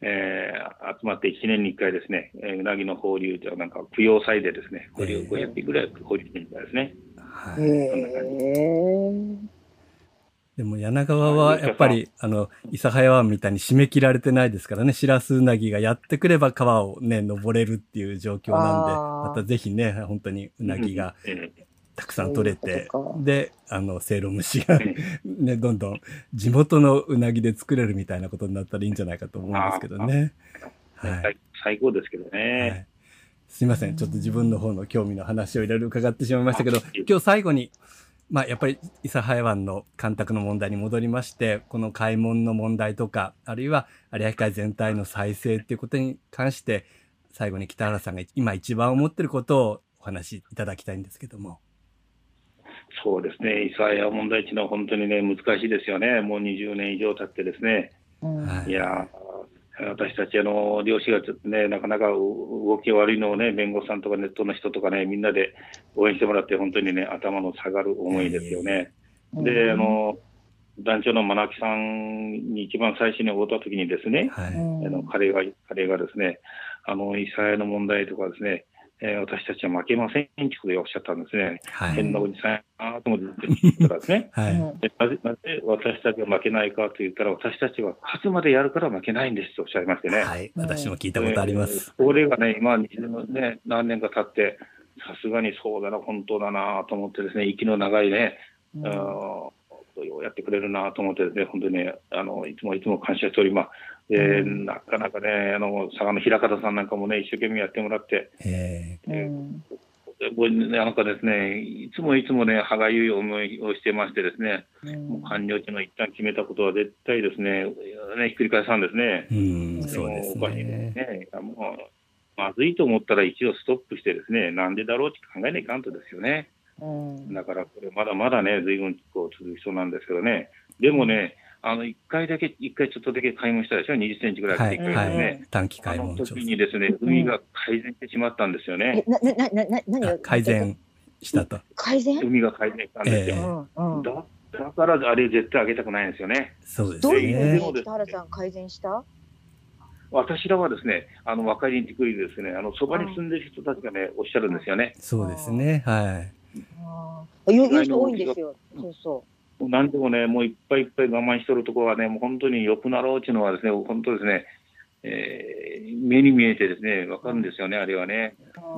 えー、集まっていちねんにいっかいですね、うなぎの放流というなんか供養祭でですね、放流ごひゃっぴきぐらい放流してみたいですね。はい。そんな感じ。でも柳川はやっぱり、あの、諫早湾みたいに締め切られてないですからね、シラスウナギがやってくれば川をね、登れるっていう状況なんで、またぜひね、本当にウナギがたくさん取れて、うん、で、あの、せいろ蒸しがね、どんどん地元のウナギで作れるみたいなことになったらいいんじゃないかと思うんですけどね。はい。最高ですけどね。はいすいません。ちょっと自分の方の興味の話をいろいろ伺ってしまいましたけど、今日最後に、まあやっぱり諫早湾の干拓の問題に戻りまして、この開門の問題とか、あるいは有明海全体の再生っていうことに関して、最後に北原さんが今一番思っていることをお話しいただきたいんですけども。そうですね。諫早問題っていうのは本当にね、難しいですよね。もうにじゅうねん以上経ってですね。はい、いや私たちあの漁師がちょっとねなかなか動き悪いのをね弁護士さんとかネットの人とかねみんなで応援してもらって本当にね頭の下がる思いですよね。えー、であの団長の真木さんに一番最初に会った時にですね、はい、あの彼が彼がですねあの諫早の問題とかですね、えー、私たちは負けませんってことをおっしゃったんですね。はい、変なおじさんやなと思って言ったらですね。はい、でなぜ、なぜ私たちは負けないかと言ったら、私たちは勝つまでやるから負けないんですとおっしゃいましてね。はい、私も聞いたことあります。これがね、今、ね、何年か経って、さすがにそうだな、本当だなと思ってですね、息の長いね、うん、あやってくれるなと思ってですね、本当にね、あのいつもいつも感謝しております。えーうん、なかなかね、あの佐賀の平方さんなんかもね、一生懸命やってもらって、えーうんえ、なんかですね、いつもいつもね、歯がゆい思いをしてましてですね、うん、もう官僚というのは一旦決めたことは絶対ですね、ねひっくり返さんですね、うん、そうですね、おかしいですね、もうまずいと思ったら一度ストップしてですね、なんでだろうって考えないかんとですよね。うん、だからこれ、まだまだね、ずいぶんこう続きそうなんですけどね、でもね、あのいっかいだけ、いっかいちょっとだけ買い物したでしょ、にじゅっセンチぐらい買い物したね、短期買い物の時にですね、海が改善してしまったんですよね。うん、なななな何を改善したと。改善海が改善したんですよ。えー、だ, だから、あれ、絶対あげたくないんですよね。そうですね。どういうふうに北原さん、改善した私らはですね、あの分かりにくいですね、あのそばに住んでる人たちがね、おっしゃるんですよね。そうですね、はい。ああ、言う人多いんですよ。そうそう。なんでもね、もういっぱいいっぱい我慢しとるところはね、もう本当によくなろうっていうのはですね、本当ですね、えー、目に見えてですね、わかるんですよね、あれはね。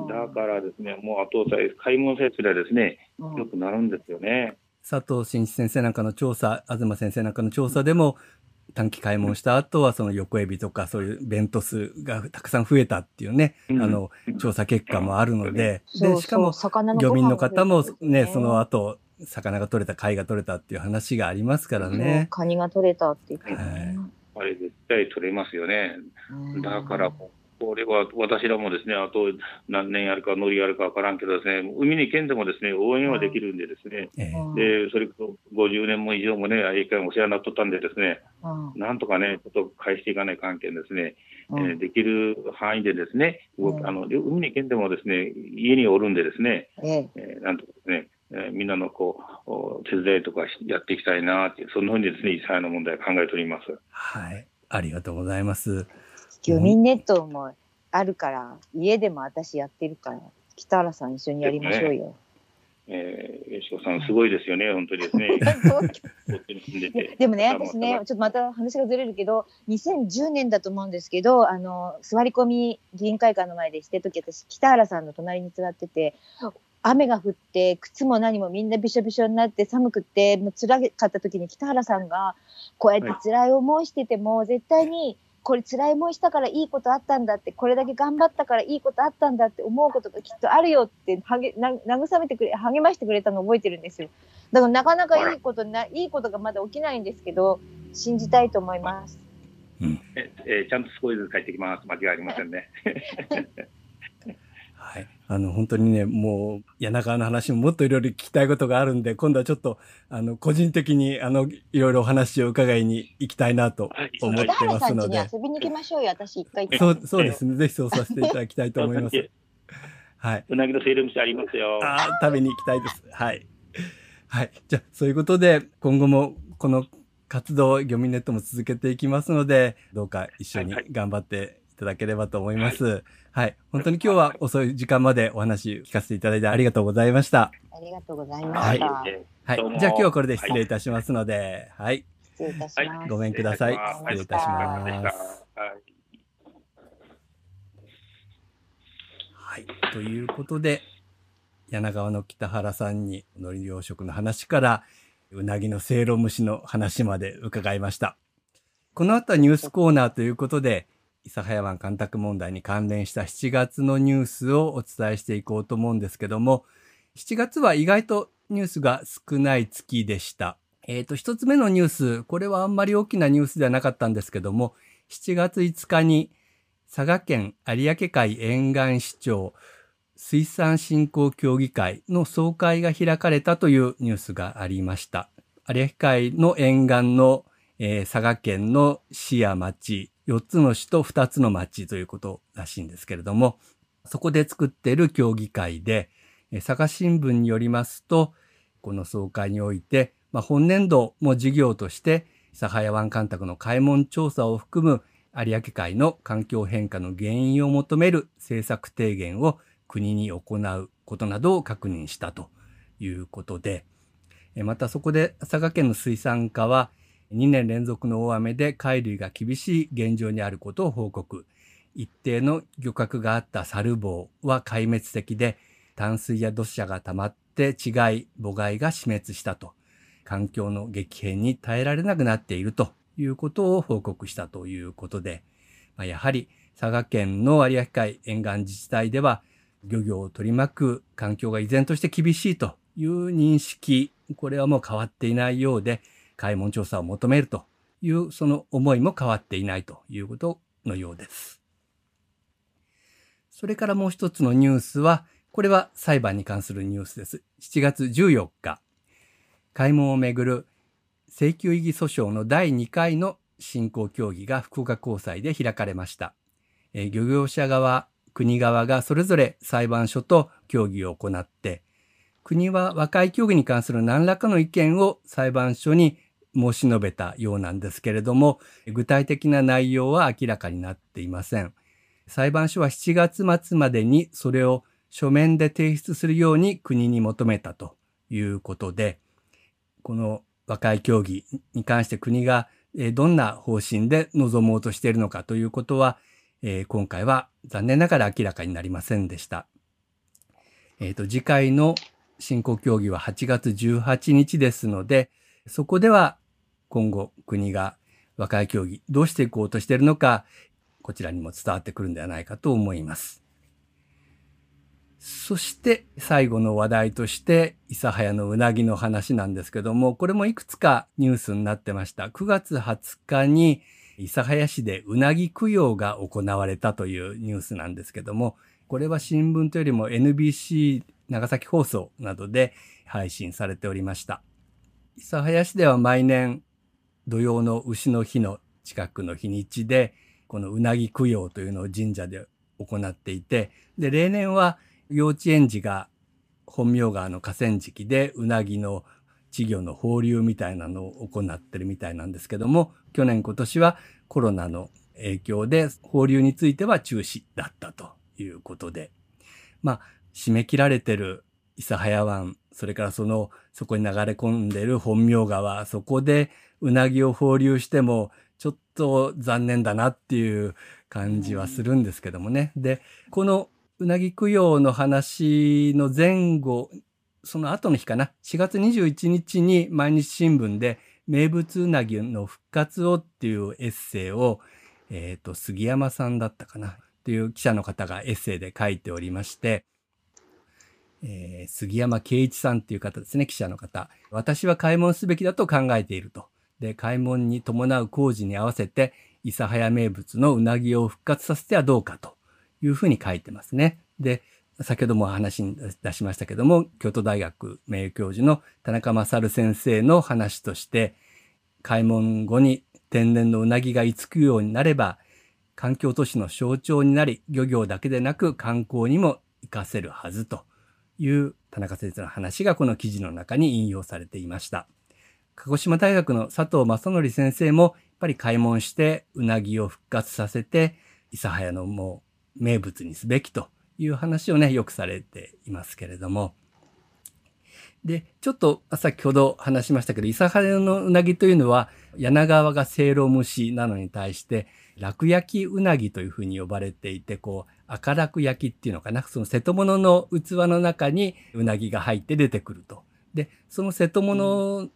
だからですね、もう後さえ、買い物さえすればですね、よくなるんですよね。佐藤真一先生なんかの調査、東先生なんかの調査でも、短期買い物した後はその横エビとかそういうベント数がたくさん増えたっていうね、うん、あの調査結果もあるので、うん、でしかも漁民の方もね、その後魚が取れた貝が取れたっていう話がありますからね。カニが取れたっていう、はい、あれ絶対取れますよね。だからこれは私らもですね、あと何年やるかノリやるか分からんけどですね、海に行けんでもですね、応援はできるんでですね、うん、でそれこそごじゅうねんも以上もね、有明海お世話になっとったんでですね、うん、なんとかね、ちょっと返していかない関係ですね、うんえー、できる範囲でですね、うん、あの海に行けんでもですね、家におるんでですね、うんえー、なんとかですね、えー、みんなのこう手伝いとかやっていきたいなっていう、そんなふうにですね、諫早の問題を考えております。はい、ありがとうございます。漁民ネットもあるから、うん、家でも私やってるから、北原さん一緒にやりましょうよ。えー、吉子さんすごいですよね、本当にですね。でもね、私ね、ちょっとまた話がずれるけど、にせんじゅうねんだと思うんですけど、あの、座り込み議員会館の前でしてる時、私、北原さんの隣に座ってて、雨が降って、靴も何もみんなびしょびしょになって、寒くって、もう辛かった時に北原さんが、こうやって辛い思いしてても、はい、絶対に、これ辛い思いしたからいいことあったんだって、これだけ頑張ったからいいことあったんだって思うことがきっとあるよって、はげ、な、慰めてくれ、励ましてくれたのを覚えてるんですよ。だからなかなかいいことな、いいことがまだ起きないんですけど、信じたいと思います。うん、え、えー、ちゃんと少しずつ帰ってきます。間違いありませんね。はい。あの、本当にね、もう、柳川の話ももっといろいろ聞きたいことがあるんで、今度はちょっと、あの、個人的に、あの、いろいろお話を伺いに行きたいなと思ってますので。はい、遊びに行きましょうよ、私一回行って。そう、そうですね。ぜひそうさせていただきたいと思います。はい。うなぎのせいろ蒸しありますよ。ああ、食べに行きたいです。はい。はい。じゃあ、そういうことで、今後も、この活動、漁民ネットも続けていきますので、どうか一緒に頑張って、はい、はいいただければと思います。はい。はい、本当に今日は遅い時間までお話聞かせていただいてありがとうございました。ありがとうございました。はい。はい、じゃあ今日はこれで失礼いたしますので、はい。はい、失礼いたします。ごめんください。失礼いたします。はい。ということで、柳川の北原さんに海苔養殖の話から、うなぎのせいろ蒸しの話まで伺いました。この後はニュースコーナーということで、諫早湾干拓問題に関連したしちがつのニュースをお伝えしていこうと思うんですけども、しちがつは意外とニュースが少ない月でした。えっと、一つ目のニュース、これはあんまり大きなニュースではなかったんですけども、しちがついつかに佐賀県有明海沿岸市長、水産振興協議会の総会が開かれたというニュースがありました。有明海の沿岸の、えー、佐賀県の市や町、よっつの市とふたつの町ということらしいんですけれども、そこで作っている協議会で、えー、佐賀新聞によりますと、この総会において、まあ、本年度も事業として、諫早湾干拓の開門調査を含む有明海の環境変化の原因を求める政策提言を国に行うことなどを確認したということで、またそこで佐賀県の水産課はにねん連続の大雨で海類が厳しい現状にあることを報告。一定の漁獲があったサルボウは壊滅的で、淡水や土砂が溜まって稚貝、母貝が死滅したと、環境の激変に耐えられなくなっているということを報告したということで、まあ、やはり佐賀県の有明海沿岸自治体では漁業を取り巻く環境が依然として厳しいという認識、これはもう変わっていないようで、開門調査を求めるというその思いも変わっていないということのようです。それからもう一つのニュースは、これは裁判に関するニュースです。しちがつじゅうよっか、開門をめぐる請求異議訴訟のだいにかいの進行協議が福岡高裁で開かれました。えー、漁業者側、国側がそれぞれ裁判所と協議を行って、国は和解協議に関する何らかの意見を裁判所に申し述べたようなんですけれども、具体的な内容は明らかになっていません。裁判所はしちがつまつまでにそれを書面で提出するように国に求めたということで、この和解協議に関して国がどんな方針で臨もうとしているのかということは、えー、今回は残念ながら明らかになりませんでした。えっと、次回の進行協議ははちがつじゅうはちにちですので、そこでは今後国が和解協議どうしていこうとしているのか、こちらにも伝わってくるんではないかと思います。そして最後の話題として、諫早のうなぎの話なんですけども、これもいくつかニュースになってました。くがつはつかに、諫早市でうなぎ供養が行われたというニュースなんですけども、これは新聞というよりも エヌビーシー 長崎放送などで配信されておりました。諫早市では毎年土曜の丑の日の近くの日にちで、このうなぎ供養というのを神社で行っていて、で、例年は幼稚園児が本名川の河川敷でうなぎの稚魚の放流みたいなのを行ってるみたいなんですけども、去年今年はコロナの影響で放流については中止だったということで、まあ、締め切られてる諫早湾、それからその、そこに流れ込んでる本名川、そこでうなぎを放流しても、ちょっと残念だなっていう感じはするんですけどもね。で、このうなぎ供養の話の前後、その後の日かな、しがつにじゅういちにちに毎日新聞で名物うなぎの復活をっていうエッセイを、えっと、杉山さんだったかなっていう記者の方がエッセイで書いておりまして、えー、杉山圭一さんっていう方ですね、記者の方。私は開門すべきだと考えていると。で、開門に伴う工事に合わせて、諫早名物のうなぎを復活させてはどうかというふうに書いてますね。で、先ほども話に出しましたけども、京都大学名誉教授の田中勝先生の話として、開門後に天然のうなぎが居つくようになれば、環境都市の象徴になり、漁業だけでなく観光にも活かせるはずという田中先生の話がこの記事の中に引用されていました。鹿児島大学の佐藤正則先生も、やっぱり開門してうなぎを復活させて、諫早のもう名物にすべきという話をねよくされていますけれども、でちょっと先ほど話しましたけど、諫早のうなぎというのは柳川がせいろ蒸しなのに対して楽焼きうなぎというふうに呼ばれていて、こう赤楽焼きっていうのかな、その瀬戸物の器の中にうなぎが入って出てくると。でその瀬戸物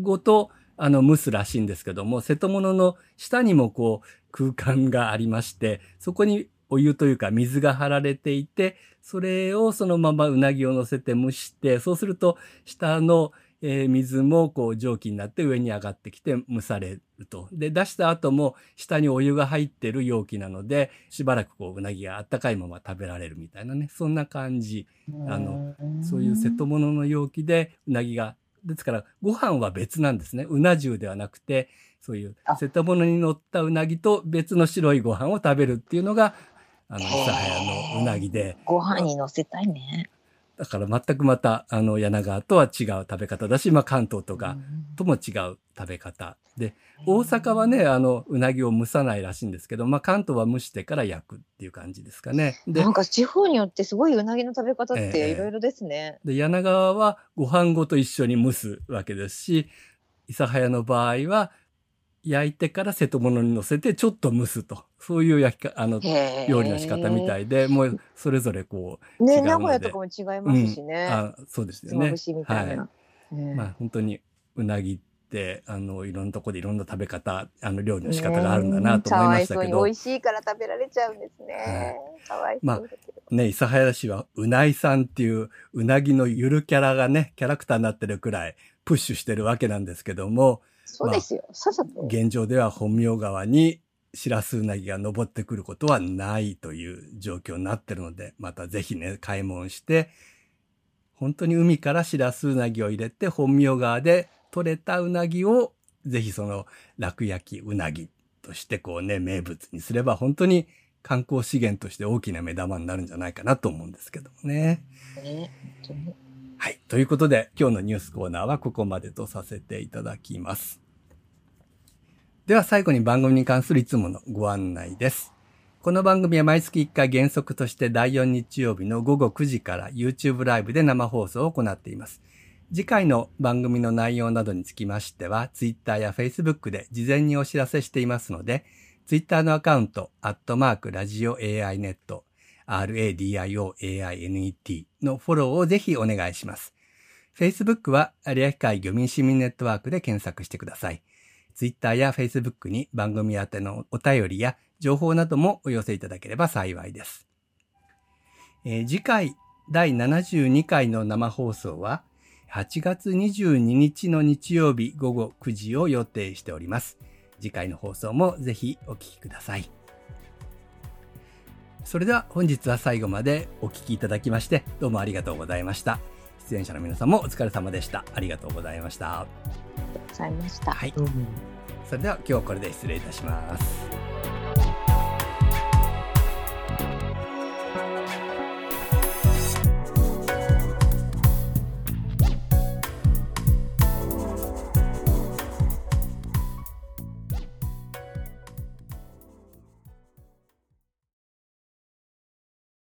ごと、うん、あの蒸すらしいんですけども、瀬戸物の下にもこう空間がありまして、そこにお湯というか水が張られていて、それをそのままうなぎを乗せて蒸して、そうすると下の水もこう蒸気になって上に上がってきて蒸されると。で出した後も下にお湯が入ってる容器なので、しばらくこううなぎがあったかいまま食べられるみたいなね、そんな感じ。あのそういう瀬戸物の容器でうなぎが、ですからご飯は別なんですね。うな重ではなくて、そういう瀬戸物に乗ったうなぎと別の白いご飯を食べるっていうのがあの諫早のうなぎで、ご飯に乗せたいね。だから全くまたあの柳川とは違う食べ方だし、まあ、関東とかとも違う食べ方で、大阪はねあのうなぎを蒸さないらしいんですけど、まあ、関東は蒸してから焼くっていう感じですかね。でなんか地方によってすごいうなぎの食べ方っていろいろですね、えー、で柳川はご飯ごと一緒に蒸すわけですし、諫早の場合は焼いてから瀬戸物に乗せてちょっと蒸すと、そういう焼きかあの料理の仕方みたいで、もうそれぞれこう違うので、ね、名古屋とかも違いますしね、うん、あそうですよね、節みたいな、はいまあ、本当にうなぎってあのいろんなとこでいろんな食べ方あの料理の仕方があるんだなと思いましたけど、かわいそうに美味しいから食べられちゃうんですね、はい、かわいそう、まあね、諫早市はうないさんっていううなぎのゆるキャラがねキャラクターになってるくらいプッシュしてるわけなんですけども、そうですよ、まあ、現状では本名川にシラスウナギが登ってくることはないという状況になってるので、またぜひね開門して本当に海からシラスウナギを入れて本名川で取れたウナギをぜひその楽焼きウナギとしてこうね名物にすれば、本当に観光資源として大きな目玉になるんじゃないかなと思うんですけどもね、えーはい。ということで、今日のニュースコーナーはここまでとさせていただきます。では最後に番組に関するいつものご案内です。この番組は毎月いっかい原則としてだいよん日曜日の午後くじから YouTube ライブで生放送を行っています。次回の番組の内容などにつきましては、Twitter や Facebook で事前にお知らせしていますので、Twitter のアカウント、アットマークラジオ エーアイ ネット、RADIOAINET のフォローをぜひお願いします。Facebook は有明海漁民市民ネットワークで検索してください。Twitter や Facebook に番組宛てのお便りや情報などもお寄せいただければ幸いです。えー、次回だいななじゅうにかいの生放送ははちがつにじゅうににちの日曜日午後くじを予定しております。次回の放送もぜひお聞きください。それでは本日は最後までお聞きいただきましてどうもありがとうございました。出演者の皆さんもお疲れ様でした。ありがとうございました。ありがとうございました。はい。それでは今日はこれで失礼いたします。